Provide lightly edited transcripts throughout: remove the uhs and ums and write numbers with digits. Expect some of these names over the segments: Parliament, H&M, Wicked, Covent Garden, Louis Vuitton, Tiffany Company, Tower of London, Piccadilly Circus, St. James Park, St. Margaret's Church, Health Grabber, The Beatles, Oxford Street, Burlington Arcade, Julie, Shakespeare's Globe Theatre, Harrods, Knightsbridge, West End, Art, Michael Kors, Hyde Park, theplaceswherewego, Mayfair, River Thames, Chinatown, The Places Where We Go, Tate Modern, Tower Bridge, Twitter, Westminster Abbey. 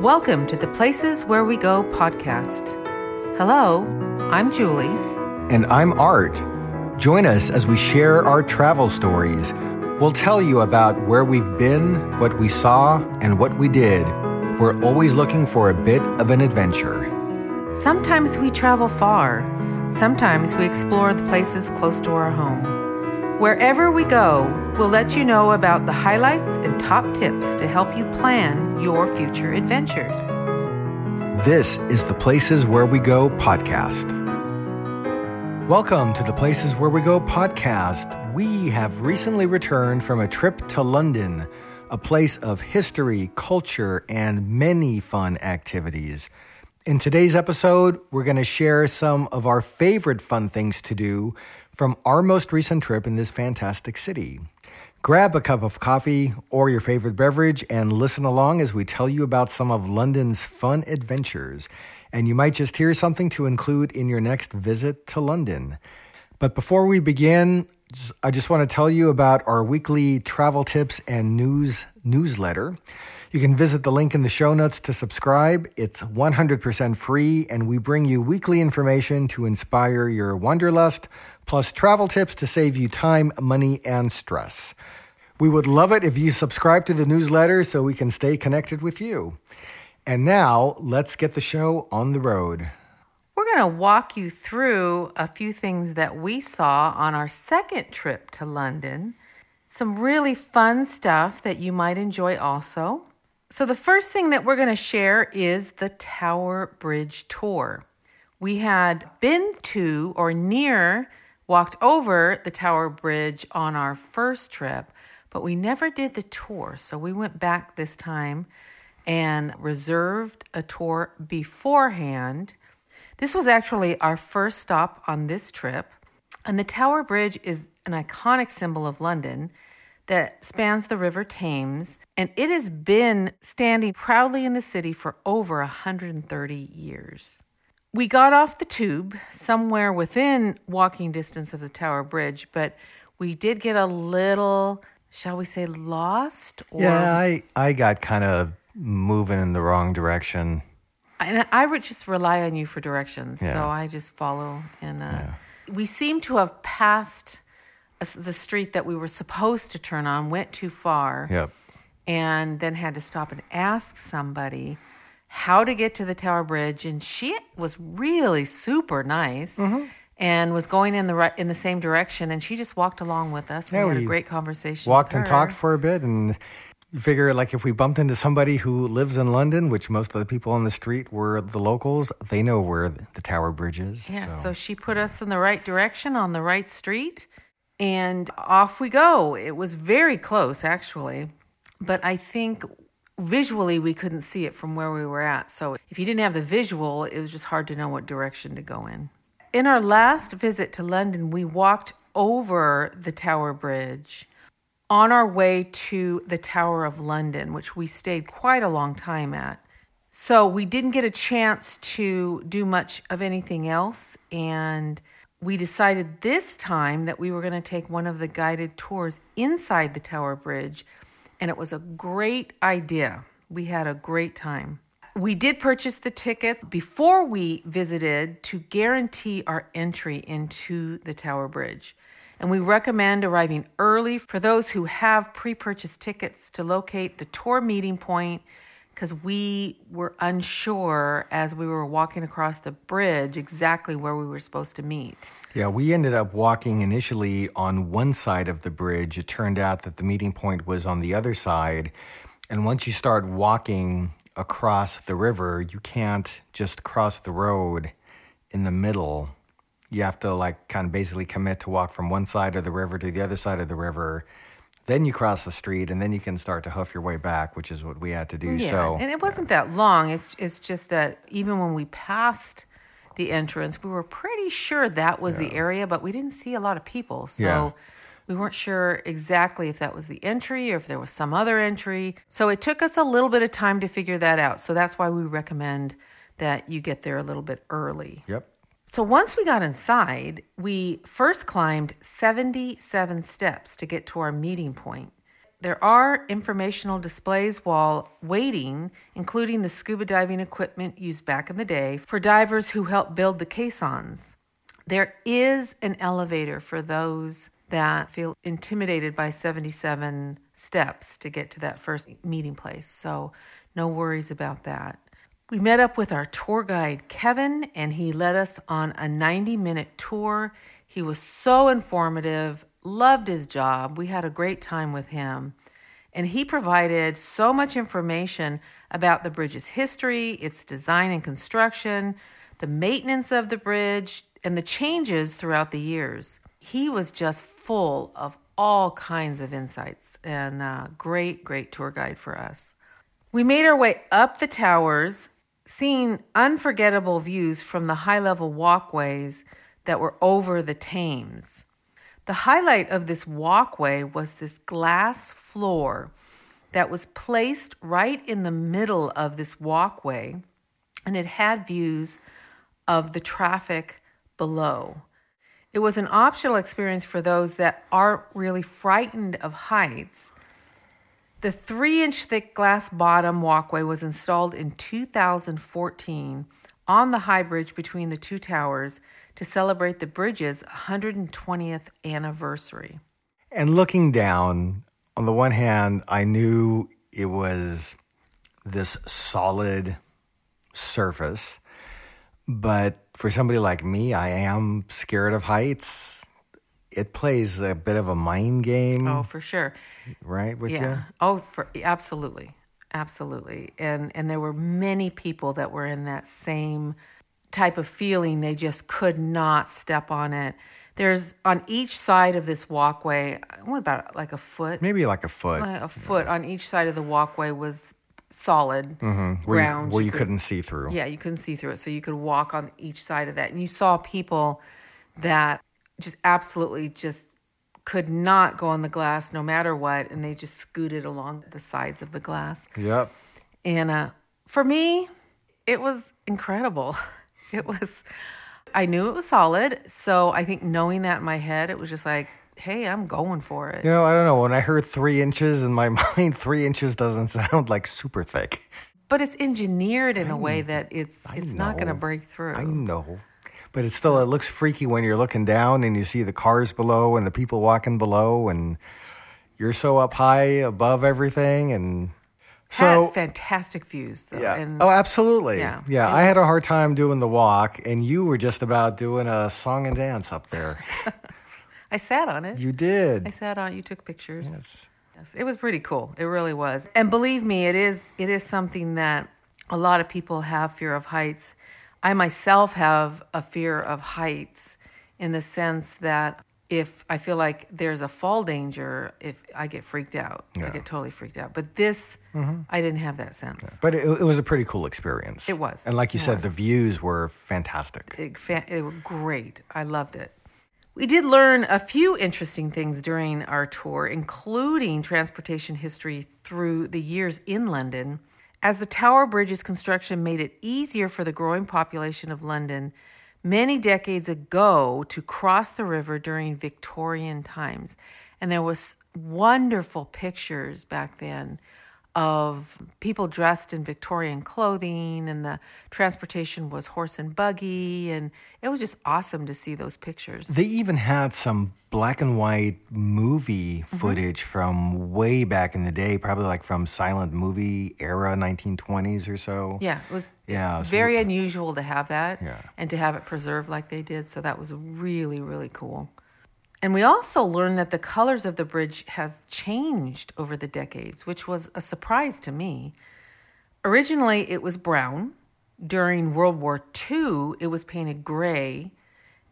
Welcome to the Places Where We Go podcast. Hello, I'm Julie. And I'm Art. Join us as we share our travel stories. We'll tell you about where we've been, what we saw, and what we did. We're always looking for a bit of an adventure. Sometimes we travel far. Sometimes we explore the places close to our home. Wherever we go, we'll let you know about the highlights and top tips to help you plan your future adventures. This is the Places Where We Go podcast. Welcome to the Places Where We Go podcast. We have recently returned from a trip to London, a place of history, culture, and many fun activities. In today's episode, we're going to share some of our favorite fun things to do from our most recent trip in this fantastic city. Grab a cup of coffee or your favorite beverage and listen along as we tell you about some of London's fun adventures. And you might just hear something to include in your next visit to London. But before we begin, I just want to tell you about our weekly travel tips and news newsletter. You can visit the link in the show notes to subscribe. It's 100% free, and we bring you weekly information to inspire your wanderlust, plus travel tips to save you time, money, and stress. We would love it if you subscribe to the newsletter so we can stay connected with you. And now, let's get the show on the road. We're going to walk you through a few things that we saw on our second trip to London. Some really fun stuff that you might enjoy also. So the first thing that we're going to share is the Tower Bridge tour. We had been to or near walked over the Tower Bridge on our first trip, but we never did the tour. So we went back this time and reserved a tour beforehand. This was actually our first stop on this trip. And the Tower Bridge is an iconic symbol of London that spans the River Thames, and it has been standing proudly in the city for over 130 years. We got off the tube somewhere within walking distance of the Tower Bridge, but we did get a little, shall we say, lost? I got kind of moving in the wrong direction. And I would just rely on you for directions, so I just follow. And we seem to have passed the street that we were supposed to turn on, went too far, and then had to stop and ask somebody how to get to the Tower Bridge, and she was really super nice and was going in the same direction, and she just walked along with us. We had a great conversation. Walked and talked for a bit, and you figure like if we bumped into somebody who lives in London, which most of the people on the street were the locals, they know where the Tower Bridge is. Yeah, so she put us in the right direction on the right street, and off we go. It was very close, actually, but I think visually, we couldn't see it from where we were at. So if you didn't have the visual, it was just hard to know what direction to go in. In our last visit to London, we walked over the Tower Bridge on our way to the Tower of London, which we stayed quite a long time at. So we didn't get a chance to do much of anything else. And we decided this time that we were going to take one of the guided tours inside the Tower Bridge. And it was a great idea. We had a great time. We did purchase the tickets before we visited to guarantee our entry into the Tower Bridge. And we recommend arriving early for those who have pre-purchased tickets to locate the tour meeting point, because we were unsure as we were walking across the bridge exactly where we were supposed to meet. Yeah, we ended up walking initially on one side of the bridge. It turned out that the meeting point was on the other side. And once you start walking across the river, you can't just cross the road in the middle. You have to like kind of basically commit to walk from one side of the river to the other side of the river. Then you cross the street, and then you can start to hoof your way back, which is what we had to do. Yeah, so, and it wasn't that long. It's just that even when we passed the entrance, we were pretty sure that was the area, but we didn't see a lot of people. So we weren't sure exactly if that was the entry or if there was some other entry. So it took us a little bit of time to figure that out. So that's why we recommend that you get there a little bit early. Yep. So once we got inside, we first climbed 77 steps to get to our meeting point. There are informational displays while waiting, including the scuba diving equipment used back in the day for divers who helped build the caissons. There is an elevator for those that feel intimidated by 77 steps to get to that first meeting place, so no worries about that. We met up with our tour guide, Kevin, and he led us on a 90-minute tour. He was so informative, loved his job. We had a great time with him. And he provided so much information about the bridge's history, its design and construction, the maintenance of the bridge, and the changes throughout the years. He was just full of all kinds of insights and a great tour guide for us. We made our way up the towers, seeing unforgettable views from the high-level walkways that were over the Thames. The highlight of this walkway was this glass floor that was placed right in the middle of this walkway, and it had views of the traffic below. It was an optional experience for those that aren't really frightened of heights. The 3-inch thick glass bottom walkway was installed in 2014 on the high bridge between the two towers to celebrate the bridge's 120th anniversary. And looking down, on the one hand, I knew it was this solid surface, but for somebody like me, I am scared of heights. It plays a bit of a mind game. Oh, for sure. Right? With you? Oh, absolutely. Absolutely. And there were many people that were in that same type of feeling. They just could not step on it. There's on each side of this walkway, what about like a foot? Maybe like a foot. On each side of the walkway was solid ground. Where you couldn't see through. Yeah, you couldn't see through it. So you could walk on each side of that. And you saw people that just absolutely just could not go on the glass no matter what, and they just scooted along the sides of the glass. Yep. And for me, it was incredible. I knew it was solid, so I think knowing that in my head, it was just like, hey, I'm going for it. You know, I don't know, when I heard 3 inches in my mind, 3 inches doesn't sound like super thick. But it's engineered in a way that it's not going to break through. I know. But it's still, it looks freaky when you're looking down and you see the cars below and the people walking below and you're so up high above everything. And so had fantastic views, though. Yeah. And, oh, absolutely. Yeah. I had a hard time doing the walk and you were just about doing a song and dance up there. I sat on it. You did. I sat on it. You took pictures. Yes. It was pretty cool. It really was. And believe me, it is something that a lot of people have fear of heights. I myself have a fear of heights in the sense that if I feel like there's a fall danger, if I get freaked out. Yeah. I get totally freaked out. But this, I didn't have that sense. Yeah. But it was a pretty cool experience. It was. And like you said, the views were fantastic. They were great. I loved it. We did learn a few interesting things during our tour, including transportation history through the years in London. As the Tower Bridge's construction made it easier for the growing population of London many decades ago to cross the river during Victorian times. And there was wonderful pictures back then of people dressed in Victorian clothing, and the transportation was horse and buggy, and it was just awesome to see those pictures. They even had some black and white movie footage from way back in the day, probably like from silent movie era, 1920s or so. Yeah, it was very unusual to have that and to have it preserved like they did, so that was really, really cool. And we also learned that the colors of the bridge have changed over the decades, which was a surprise to me. Originally, it was brown. During World War II, it was painted gray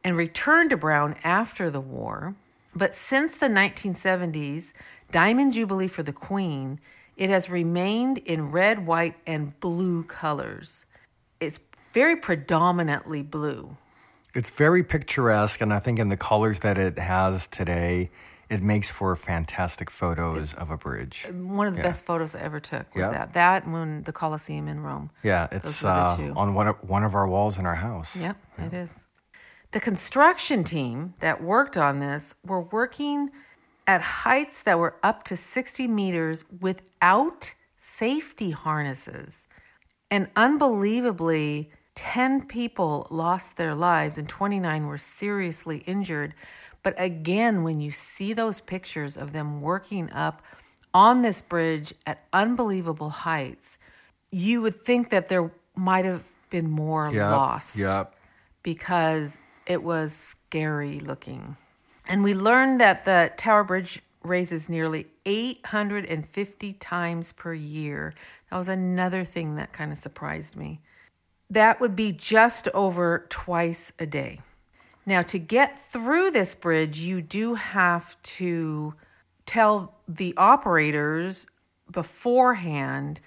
and returned to brown after the war. But since the 1970s, Diamond Jubilee for the Queen, it has remained in red, white, and blue colors. It's very predominantly blue. It's very picturesque, and I think in the colors that it has today, it makes for fantastic photos of a bridge. One of the best photos I ever took was that and when the Colosseum in Rome. Yeah, it's on one of our walls in our house. Yep, yeah. It is. The construction team that worked on this were working at heights that were up to 60 meters without safety harnesses. And unbelievably, 10 people lost their lives and 29 were seriously injured. But again, when you see those pictures of them working up on this bridge at unbelievable heights, you would think that there might have been more lost because it was scary looking. And we learned that the Tower Bridge raises nearly 850 times per year. That was another thing that kind of surprised me. That would be just over twice a day. Now, to get through this bridge, you do have to tell the operators beforehand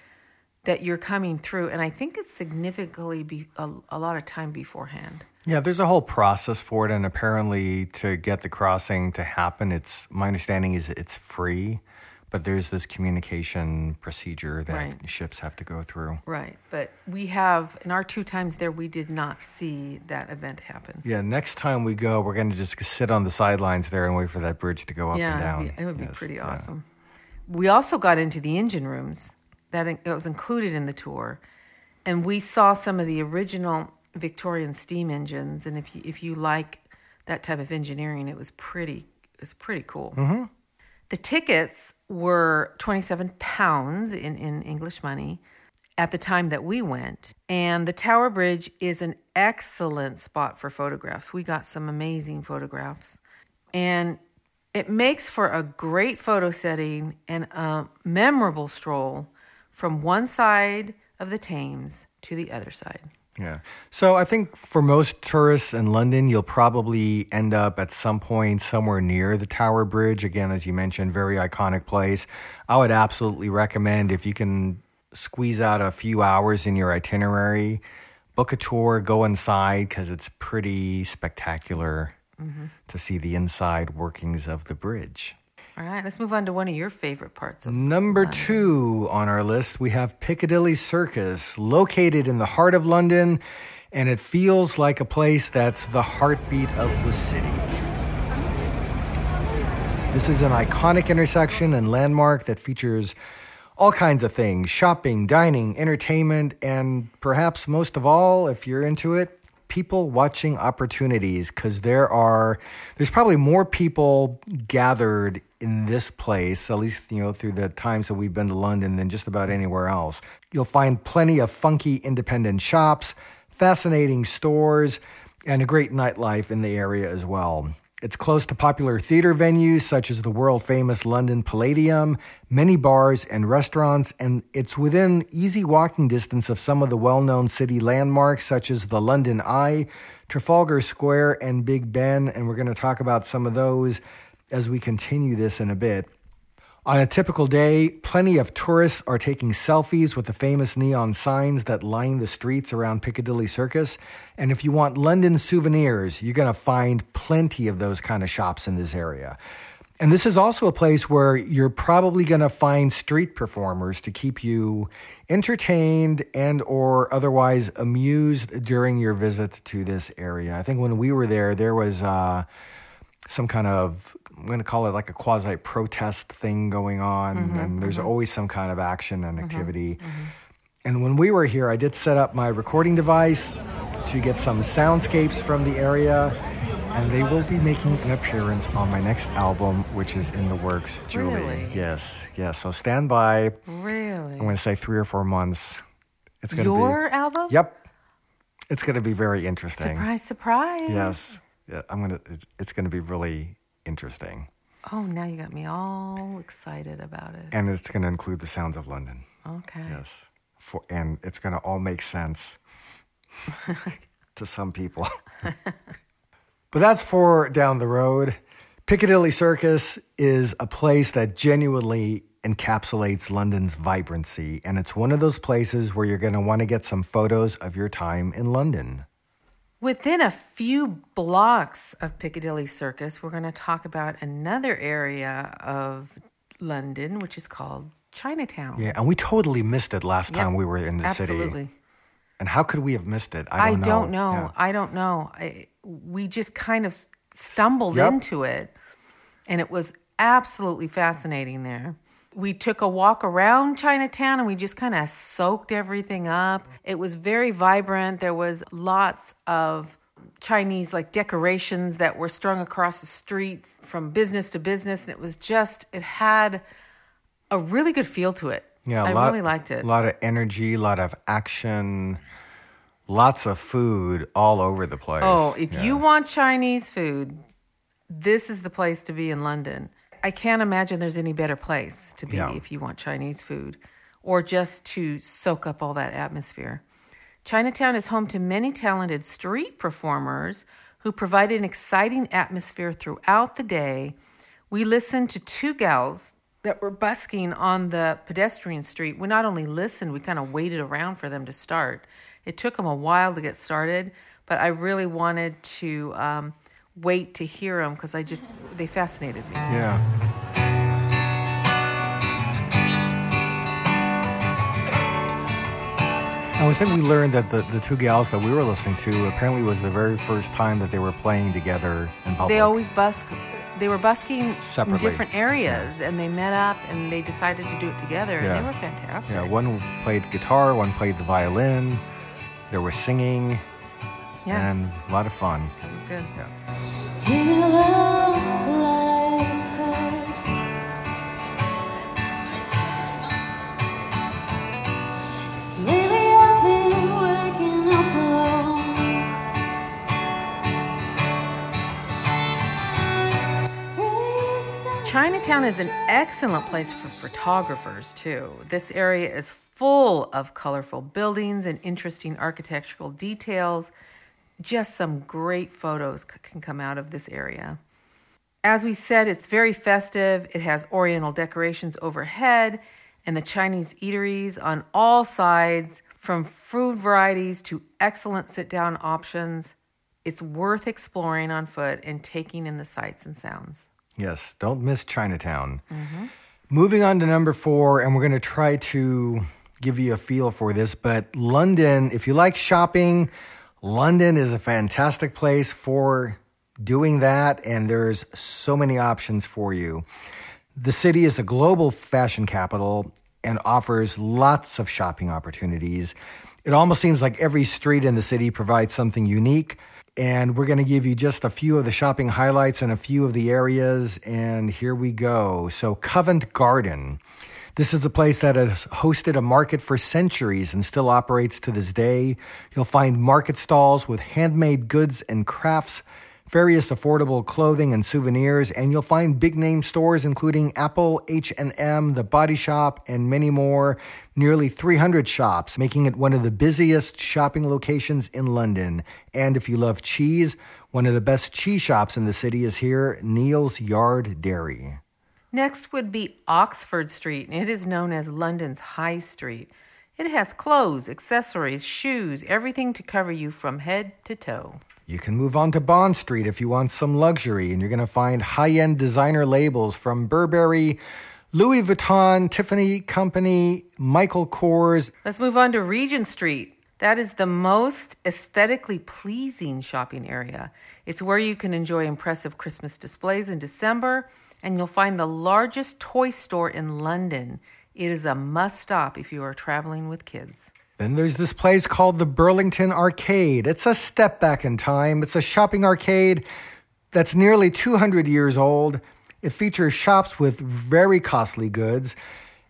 that you're coming through. And I think it's significantly a lot of time beforehand. Yeah, there's a whole process for it. And apparently to get the crossing to happen, my understanding is it's free. But there's this communication procedure that ships have to go through. Right. But we have, in our two times there, we did not see that event happen. Yeah, next time we go, we're going to just sit on the sidelines there and wait for that bridge to go up and down. Yeah, it would be pretty awesome. Yeah. We also got into the engine rooms. That was included in the tour. And we saw some of the original Victorian steam engines. And if you like that type of engineering, it was pretty cool. Mm-hmm. The tickets were £27 in English money at the time that we went. And the Tower Bridge is an excellent spot for photographs. We got some amazing photographs. And it makes for a great photo setting and a memorable stroll from one side of the Thames to the other side. Yeah. So I think for most tourists in London, you'll probably end up at some point somewhere near the Tower Bridge. Again, as you mentioned, very iconic place. I would absolutely recommend if you can squeeze out a few hours in your itinerary, book a tour, go inside because it's pretty spectacular to see the inside workings of the bridge. All right, let's move on to one of your favorite parts of Number London. 2 on our list, we have Piccadilly Circus, located in the heart of London, and it feels like a place that's the heartbeat of the city. This is an iconic intersection and landmark that features all kinds of things, shopping, dining, entertainment, and perhaps most of all, if you're into it, people watching opportunities, because there's probably more people gathered in this place, at least through the times that we've been to London, than just about anywhere else. You'll find plenty of funky independent shops, fascinating stores, and a great nightlife in the area as well. It's close to popular theater venues such as the world-famous London Palladium, many bars and restaurants, and it's within easy walking distance of some of the well-known city landmarks such as the London Eye, Trafalgar Square, and Big Ben, and we're going to talk about some of those as we continue this in a bit. On a typical day, plenty of tourists are taking selfies with the famous neon signs that line the streets around Piccadilly Circus. And if you want London souvenirs, you're going to find plenty of those kind of shops in this area. And this is also a place where you're probably going to find street performers to keep you entertained and or otherwise amused during your visit to this area. I think when we were there, there was some kind of, I'm going to call it like a quasi-protest thing going on, and there's always some kind of action and activity. And when we were here, I did set up my recording device to get some soundscapes from the area, and they will be making an appearance on my next album, which is in the works, Julie. Really? Yes. So stand by. Really? I'm going to say 3 or 4 months. It's going to be your album? Yep. It's going to be very interesting. Surprise, surprise. Yes. Yeah, it's going to be really interesting. Oh, now you got me all excited about it. And it's going to include the sounds of London. Okay. Yes. And it's going to all make sense to some people. But that's for down the road. Piccadilly Circus is a place that genuinely encapsulates London's vibrancy. And it's one of those places where you're going to want to get some photos of your time in London. Within a few blocks of Piccadilly Circus, we're going to talk about another area of London, which is called Chinatown. Yeah, and we totally missed it last time we were in the city. Absolutely. And how could we have missed it? I don't know. Yeah. I don't know. We just kind of stumbled into it, and it was absolutely fascinating there. We took a walk around Chinatown and we just kind of soaked everything up. It was very vibrant. There was lots of Chinese like decorations that were strung across the streets from business to business. And it was just, it had a really good feel to it. Yeah, I really liked it. A lot of energy, a lot of action, lots of food all over the place. Oh, if you want Chinese food, this is the place to be in London. I can't imagine there's any better place to be if you want Chinese food or just to soak up all that atmosphere. Chinatown is home to many talented street performers who provide an exciting atmosphere throughout the day. We listened to two gals that were busking on the pedestrian street. We not only listened, we kind of waited around for them to start. It took them a while to get started, but I really wanted to wait to hear them because they fascinated me. Yeah. And we think we learned that the two gals that we were listening to apparently was the very first time that they were playing together in public. They always busk. They were busking separately in different areas, and they met up, and they decided to do it together, and they were fantastic. Yeah, one played guitar, one played the violin, there was singing, and a lot of fun. That was good. Yeah. Chinatown is an excellent place for photographers, too. This area is full of colorful buildings and interesting architectural details. Just some great photos can come out of this area. As we said, it's very festive. It has oriental decorations overhead and the Chinese eateries on all sides, from food varieties to excellent sit-down options. It's worth exploring on foot and taking in the sights and sounds. Yes, don't miss Chinatown. Mm-hmm. Moving on to number 4, and we're going to try to give you a feel for this, but London, if you like shopping, London is a fantastic place for doing that, and there's so many options for you. The city is a global fashion capital and offers lots of shopping opportunities. It almost seems like every street in the city provides something unique. And we're going to give you just a few of the shopping highlights and a few of the areas. And here we go. So Covent Garden. This is a place that has hosted a market for centuries and still operates to this day. You'll find market stalls with handmade goods and crafts, various affordable clothing and souvenirs. And you'll find big name stores including Apple, H&M, The Body Shop, and many more. Nearly 300 shops, making it one of the busiest shopping locations in London. And if you love cheese, one of the best cheese shops in the city is here, Neal's Yard Dairy. Next would be Oxford Street, and it is known as London's High Street. It has clothes, accessories, shoes, everything to cover you from head to toe. You can move on to Bond Street if you want some luxury, and you're going to find high-end designer labels from Burberry, Louis Vuitton, Tiffany Company, Michael Kors. Let's move on to Regent Street. That is the most aesthetically pleasing shopping area. It's where you can enjoy impressive Christmas displays in December, and you'll find the largest toy store in London. It is a must-stop if you are traveling with kids. Then there's this place called the Burlington Arcade. It's a step back in time. It's a shopping arcade that's nearly 200 years old. It features shops with very costly goods.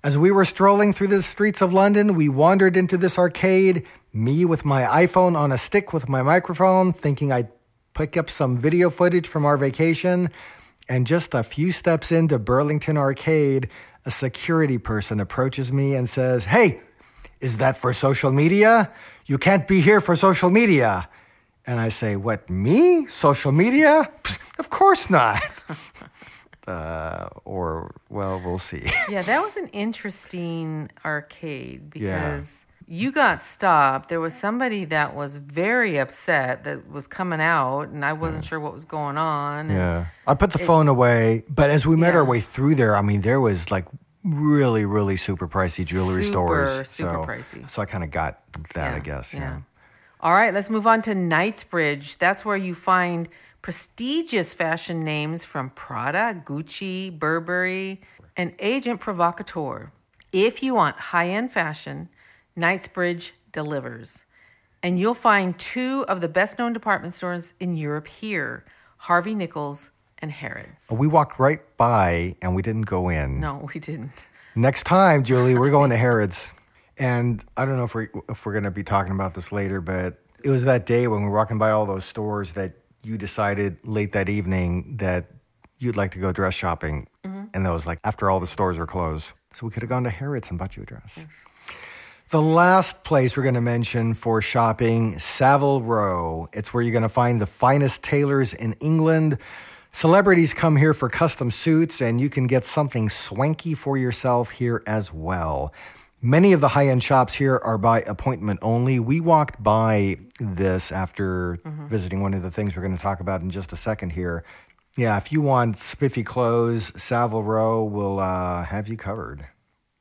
As we were strolling through the streets of London, we wandered into this arcade, me with my iPhone on a stick with my microphone, thinking I'd pick up some video footage from our vacation. And just a few steps into Burlington Arcade, a security person approaches me and says, "Hey, is that for social media? You can't be here for social media." And I say, "What, me? Social media? Psst, of course not." We'll see. Yeah, that was an interesting arcade because you got stopped. There was somebody that was very upset that was coming out, and I wasn't sure what was going on. Yeah, I put the phone away, but as we made our way through there, I mean, there was like really, really super pricey jewelry stores. Super pricey. So I kind of got that, I guess. Yeah. All right, let's move on to Knightsbridge. That's where you find prestigious fashion names from Prada, Gucci, Burberry, and Agent Provocateur. If you want high-end fashion, Knightsbridge delivers. And you'll find two of the best-known department stores in Europe here, Harvey Nichols and Harrods. We walked right by and we didn't go in. No, we didn't. Next time, Julie, we're going to Harrods. And I don't know if we're going to be talking about this later, but it was that day when we were walking by all those stores that you decided late that evening that you'd like to go dress shopping. Mm-hmm. And that was like after all the stores were closed. So we could have gone to Harrods and bought you a dress. Mm-hmm. The last place we're going to mention for shopping, Savile Row. It's where you're going to find the finest tailors in England. Celebrities come here for custom suits, and you can get something swanky for yourself here as well. Many of the high-end shops here are by appointment only. We walked by this after visiting one of the things we're going to talk about in just a second here. Yeah, if you want spiffy clothes, Savile Row will have you covered.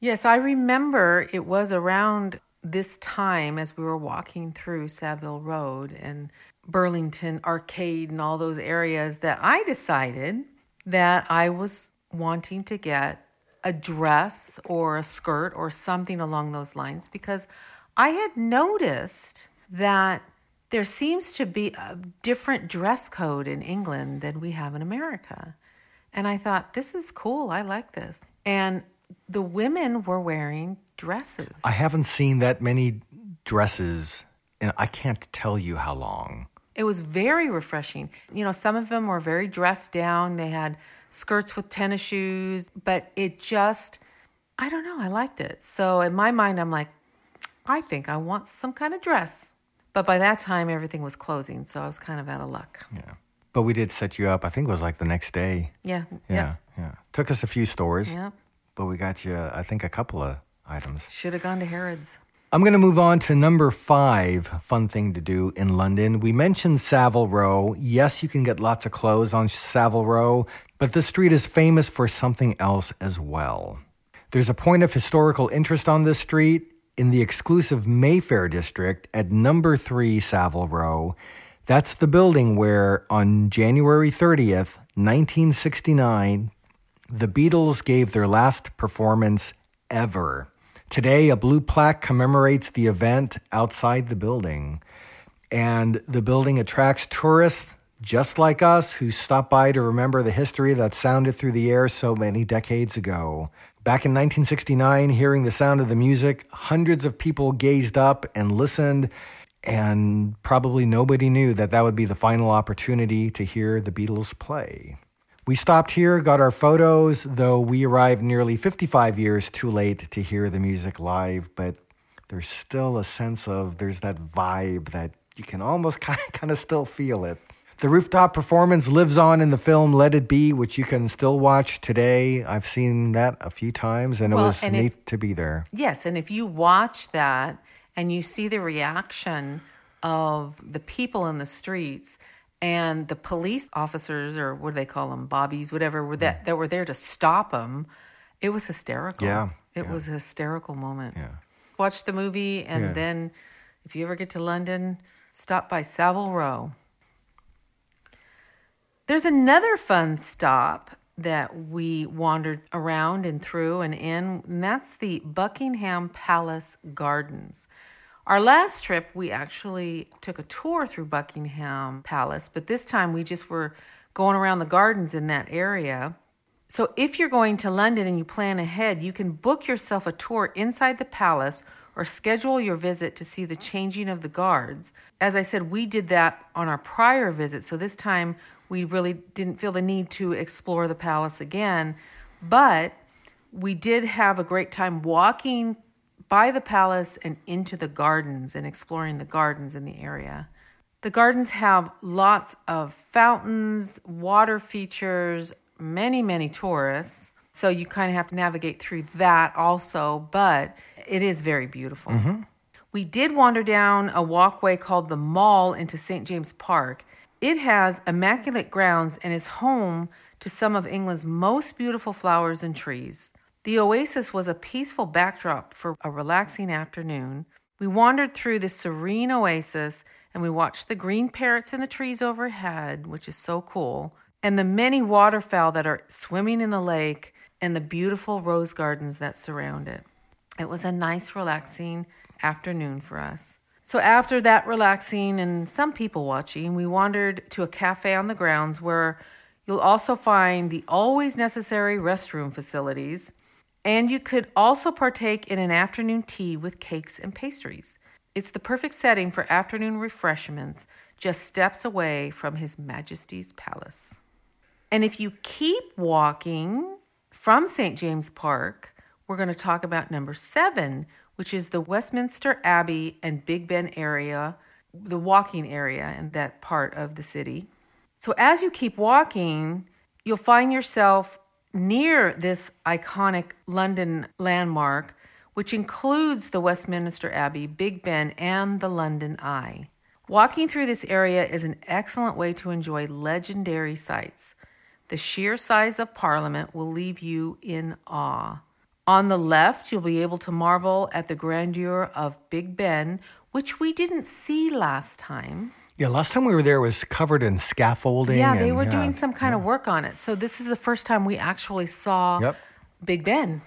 Yes, I remember it was around this time as we were walking through Savile Road and Burlington Arcade and all those areas that I decided that I was wanting to get a dress or a skirt or something along those lines because I had noticed that there seems to be a different dress code in England than we have in America. And I thought, this is cool. I like this. And the women were wearing dresses. I haven't seen that many dresses, and I can't tell you how long. It was very refreshing. You know, some of them were very dressed down. They had skirts with tennis shoes, but it just, I don't know, I liked it. So in my mind, I'm like, I think I want some kind of dress. But by that time, everything was closing, so I was kind of out of luck. Yeah. But we did set you up. I think it was like the next day. Yeah. Took us a few stores. Yeah. But we got you, I think, a couple of items. Should have gone to Harrods. I'm going to move on to number 5, fun thing to do in London. We mentioned Savile Row. Yes, you can get lots of clothes on Savile Row, but this street is famous for something else as well. There's a point of historical interest on this street in the exclusive Mayfair district at number 3 Savile Row. That's the building where on January 30th, 1969, the Beatles gave their last performance ever. Today, a blue plaque commemorates the event outside the building. And the building attracts tourists just like us who stop by to remember the history that sounded through the air so many decades ago. Back in 1969, hearing the sound of the music, hundreds of people gazed up and listened, and probably nobody knew that that would be the final opportunity to hear the Beatles play. We stopped here, got our photos, though we arrived nearly 55 years too late to hear the music live, but there's still a sense of, there's that vibe that you can almost kind of still feel it. The rooftop performance lives on in the film Let It Be, which you can still watch today. I've seen that a few times, and it was neat to be there. Yes, and if you watch that and you see the reaction of the people in the streets, and the police officers, or what do they call them, bobbies, whatever, that were there to stop them, it was hysterical. Yeah. It was a hysterical moment. Yeah. Watch the movie, and then if you ever get to London, stop by Savile Row. There's another fun stop that we wandered around and through and in, and that's the Buckingham Palace Gardens. Our last trip, we actually took a tour through Buckingham Palace, but this time we just were going around the gardens in that area. So if you're going to London and you plan ahead, you can book yourself a tour inside the palace or schedule your visit to see the changing of the guards. As I said, we did that on our prior visit, so this time we really didn't feel the need to explore the palace again, but we did have a great time walking by the palace and into the gardens and exploring the gardens in the area. The gardens have lots of fountains, water features, many, many tourists. So you kind of have to navigate through that also, but it is very beautiful. Mm-hmm. We did wander down a walkway called the Mall into St. James Park. It has immaculate grounds and is home to some of England's most beautiful flowers and trees. The oasis was a peaceful backdrop for a relaxing afternoon. We wandered through this serene oasis and we watched the green parrots in the trees overhead, which is so cool, and the many waterfowl that are swimming in the lake and the beautiful rose gardens that surround it. It was a nice, relaxing afternoon for us. So after that relaxing and some people watching, we wandered to a cafe on the grounds where you'll also find the always necessary restroom facilities. And you could also partake in an afternoon tea with cakes and pastries. It's the perfect setting for afternoon refreshments, just steps away from His Majesty's Palace. And if you keep walking from St. James Park, we're going to talk about number 7, which is the Westminster Abbey and Big Ben area, the walking area in that part of the city. So as you keep walking, you'll find yourself near this iconic London landmark, which includes the Westminster Abbey, Big Ben, and the London Eye. Walking through this area is an excellent way to enjoy legendary sights. The sheer size of Parliament will leave you in awe. On the left, you'll be able to marvel at the grandeur of Big Ben, which we didn't see last time. Yeah, last time we were there, it was covered in scaffolding. Yeah, they were doing some kind of work on it. So this is the first time we actually saw Big Ben.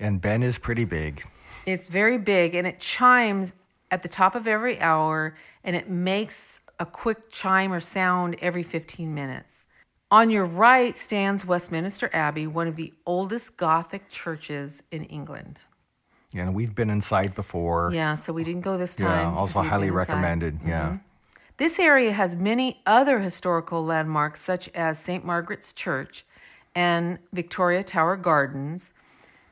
And Ben is pretty big. It's very big, and it chimes at the top of every hour, and it makes a quick chime or sound every 15 minutes. On your right stands Westminster Abbey, one of the oldest Gothic churches in England. Yeah, and we've been inside before. Yeah, so we didn't go this time. Yeah, also highly recommended. Mm-hmm. Yeah. This area has many other historical landmarks, such as St. Margaret's Church and Victoria Tower Gardens.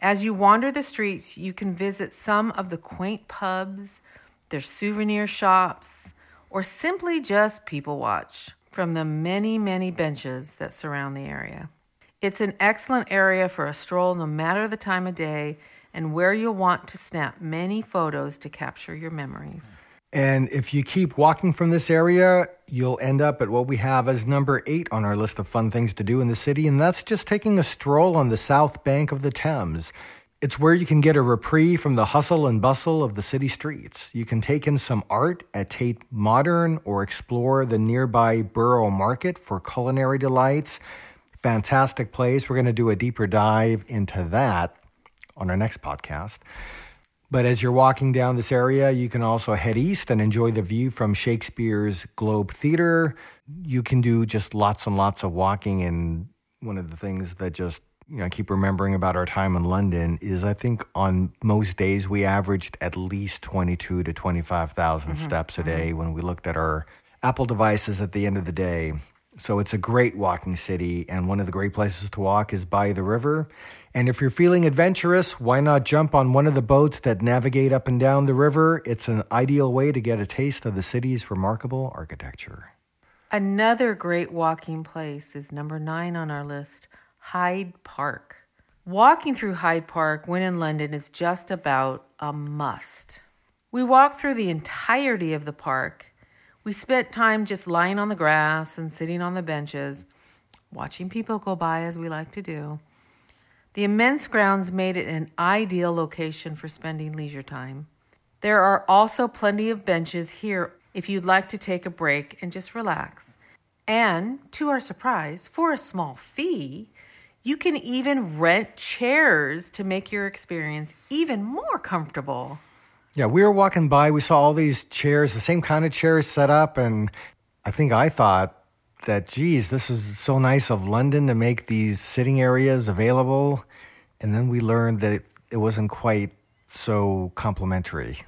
As you wander the streets, you can visit some of the quaint pubs, their souvenir shops, or simply just people watch from the many, many benches that surround the area. It's an excellent area for a stroll no matter the time of day and where you'll want to snap many photos to capture your memories. And if you keep walking from this area, you'll end up at what we have as number 8 on our list of fun things to do in the city, and that's just taking a stroll on the south bank of the Thames. It's where you can get a reprieve from the hustle and bustle of the city streets. You can take in some art at Tate Modern or explore the nearby Borough Market for culinary delights. Fantastic place. We're going to do a deeper dive into that on our next podcast. But as you're walking down this area, you can also head east and enjoy the view from Shakespeare's Globe Theatre. You can do just lots and lots of walking, and one of the things that just I keep remembering about our time in London is I think on most days we averaged at least 22 to 25,000 steps a day when we looked at our Apple devices at the end of the day. So it's a great walking city, and one of the great places to walk is by the river. And if you're feeling adventurous, why not jump on one of the boats that navigate up and down the river? It's an ideal way to get a taste of the city's remarkable architecture. Another great walking place is number 9 on our list, Hyde Park. Walking through Hyde Park when in London is just about a must. We walked through the entirety of the park. We spent time just lying on the grass and sitting on the benches, watching people go by as we like to do. The immense grounds made it an ideal location for spending leisure time. There are also plenty of benches here if you'd like to take a break and just relax. And to our surprise, for a small fee, you can even rent chairs to make your experience even more comfortable. Yeah, we were walking by, we saw all these chairs, the same kind of chairs set up, and I thought that, geez, this is so nice of London to make these sitting areas available. And then we learned that it wasn't quite so complimentary.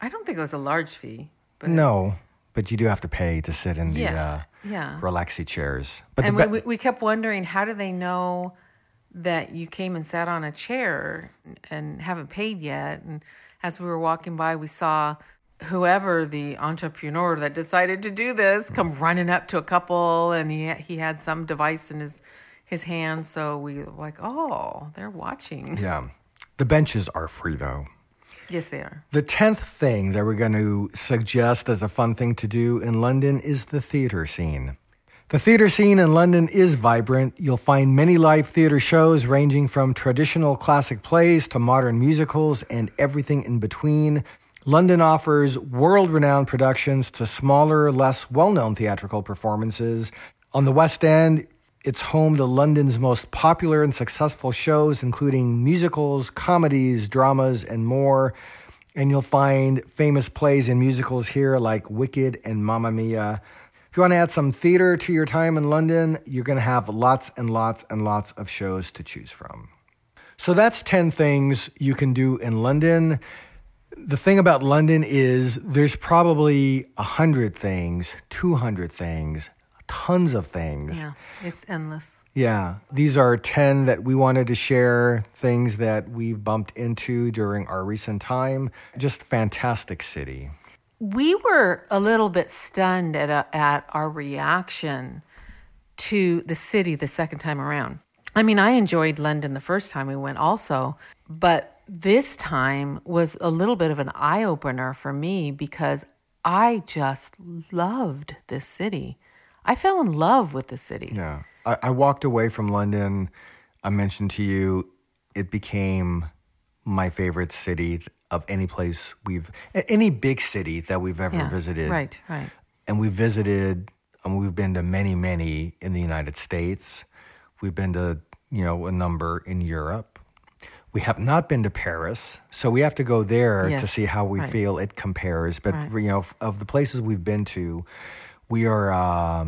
I don't think it was a large fee. But no, but you do have to pay to sit in the relaxy chairs. But and we kept wondering, how do they know that you came and sat on a chair and haven't paid yet? And as we were walking by, we saw whoever the entrepreneur that decided to do this come running up to a couple, and he had some device in his hand. So we were like, oh, they're watching. Yeah. The benches are free, though. Yes, they are. The 10th thing that we're going to suggest as a fun thing to do in London is the theater scene. The theater scene in London is vibrant. You'll find many live theater shows ranging from traditional classic plays to modern musicals and everything in between. London offers world-renowned productions to smaller, less well-known theatrical performances. On the West End, it's home to London's most popular and successful shows, including musicals, comedies, dramas, and more. And you'll find famous plays and musicals here like Wicked and Mamma Mia. If you want to add some theater to your time in London, you're going to have lots and lots and lots of shows to choose from. So that's 10 things you can do in London. The thing about London is there's probably 100 things, 200 things, tons of things. Yeah, it's endless. Yeah, these are 10 that we wanted to share, things that we've bumped into during our recent time. Just fantastic city. We were a little bit stunned at our reaction to the city the second time around. I mean, I enjoyed London the first time we went also, but this time was a little bit of an eye-opener for me because I just loved this city. I fell in love with the city. Yeah. I walked away from London. I mentioned to you, it became my favorite city of any place any big city that we've ever visited. Right, right. And we've been to many, many in the United States. We've been to, a number in Europe. We have not been to Paris, so we have to go there to see how we feel it compares. But, of the places we've been to, we are...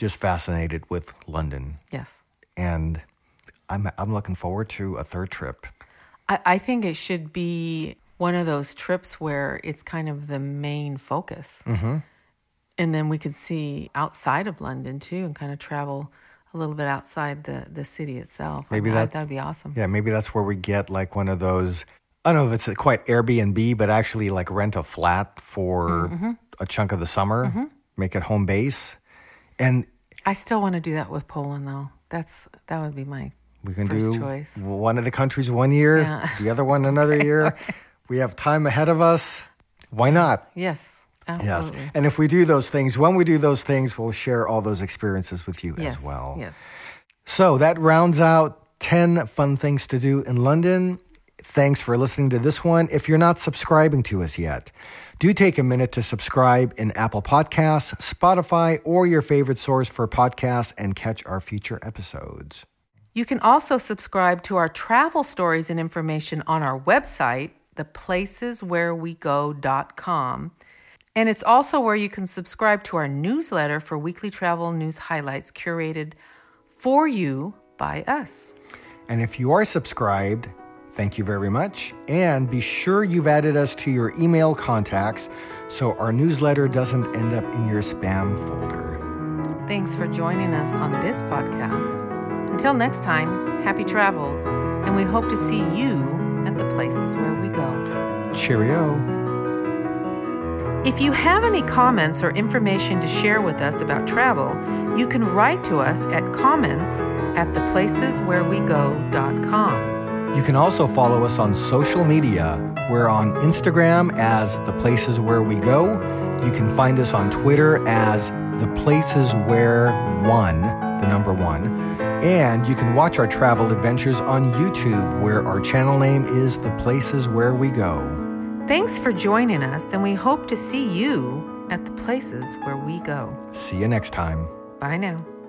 just fascinated with London. Yes. And I'm looking forward to a third trip. I think it should be one of those trips where it's kind of the main focus. Mm-hmm. And then we could see outside of London too and kind of travel a little bit outside the city itself. Maybe that would be awesome. Yeah, maybe that's where we get like one of those, I don't know if it's quite Airbnb, but actually like rent a flat for a chunk of the summer, make it home base. And I still want to do that with Poland, though. That would be my first choice. We can do one of the countries one year, the other one another year. Right. We have time ahead of us. Why not? Yes, absolutely. Yes. And if we do those things, when we do those things, we'll share all those experiences with you as well. Yes. So that rounds out 10 fun things to do in London. Thanks for listening to this one. If you're not subscribing to us yet, do take a minute to subscribe in Apple Podcasts, Spotify, or your favorite source for podcasts and catch our future episodes. You can also subscribe to our travel stories and information on our website, theplaceswherewego.com. And it's also where you can subscribe to our newsletter for weekly travel news highlights curated for you by us. And if you are subscribed, thank you very much. And be sure you've added us to your email contacts so our newsletter doesn't end up in your spam folder. Thanks for joining us on this podcast. Until next time, happy travels, and we hope to see you at the places where we go. Cheerio. If you have any comments or information to share with us about travel, you can write to us at comments@theplaceswherewego.com. You can also follow us on social media. We're on Instagram as The Places Where We Go. You can find us on Twitter as The Places Where One, the number one. And you can watch our travel adventures on YouTube, where our channel name is The Places Where We Go. Thanks for joining us, and we hope to see you at The Places Where We Go. See you next time. Bye now.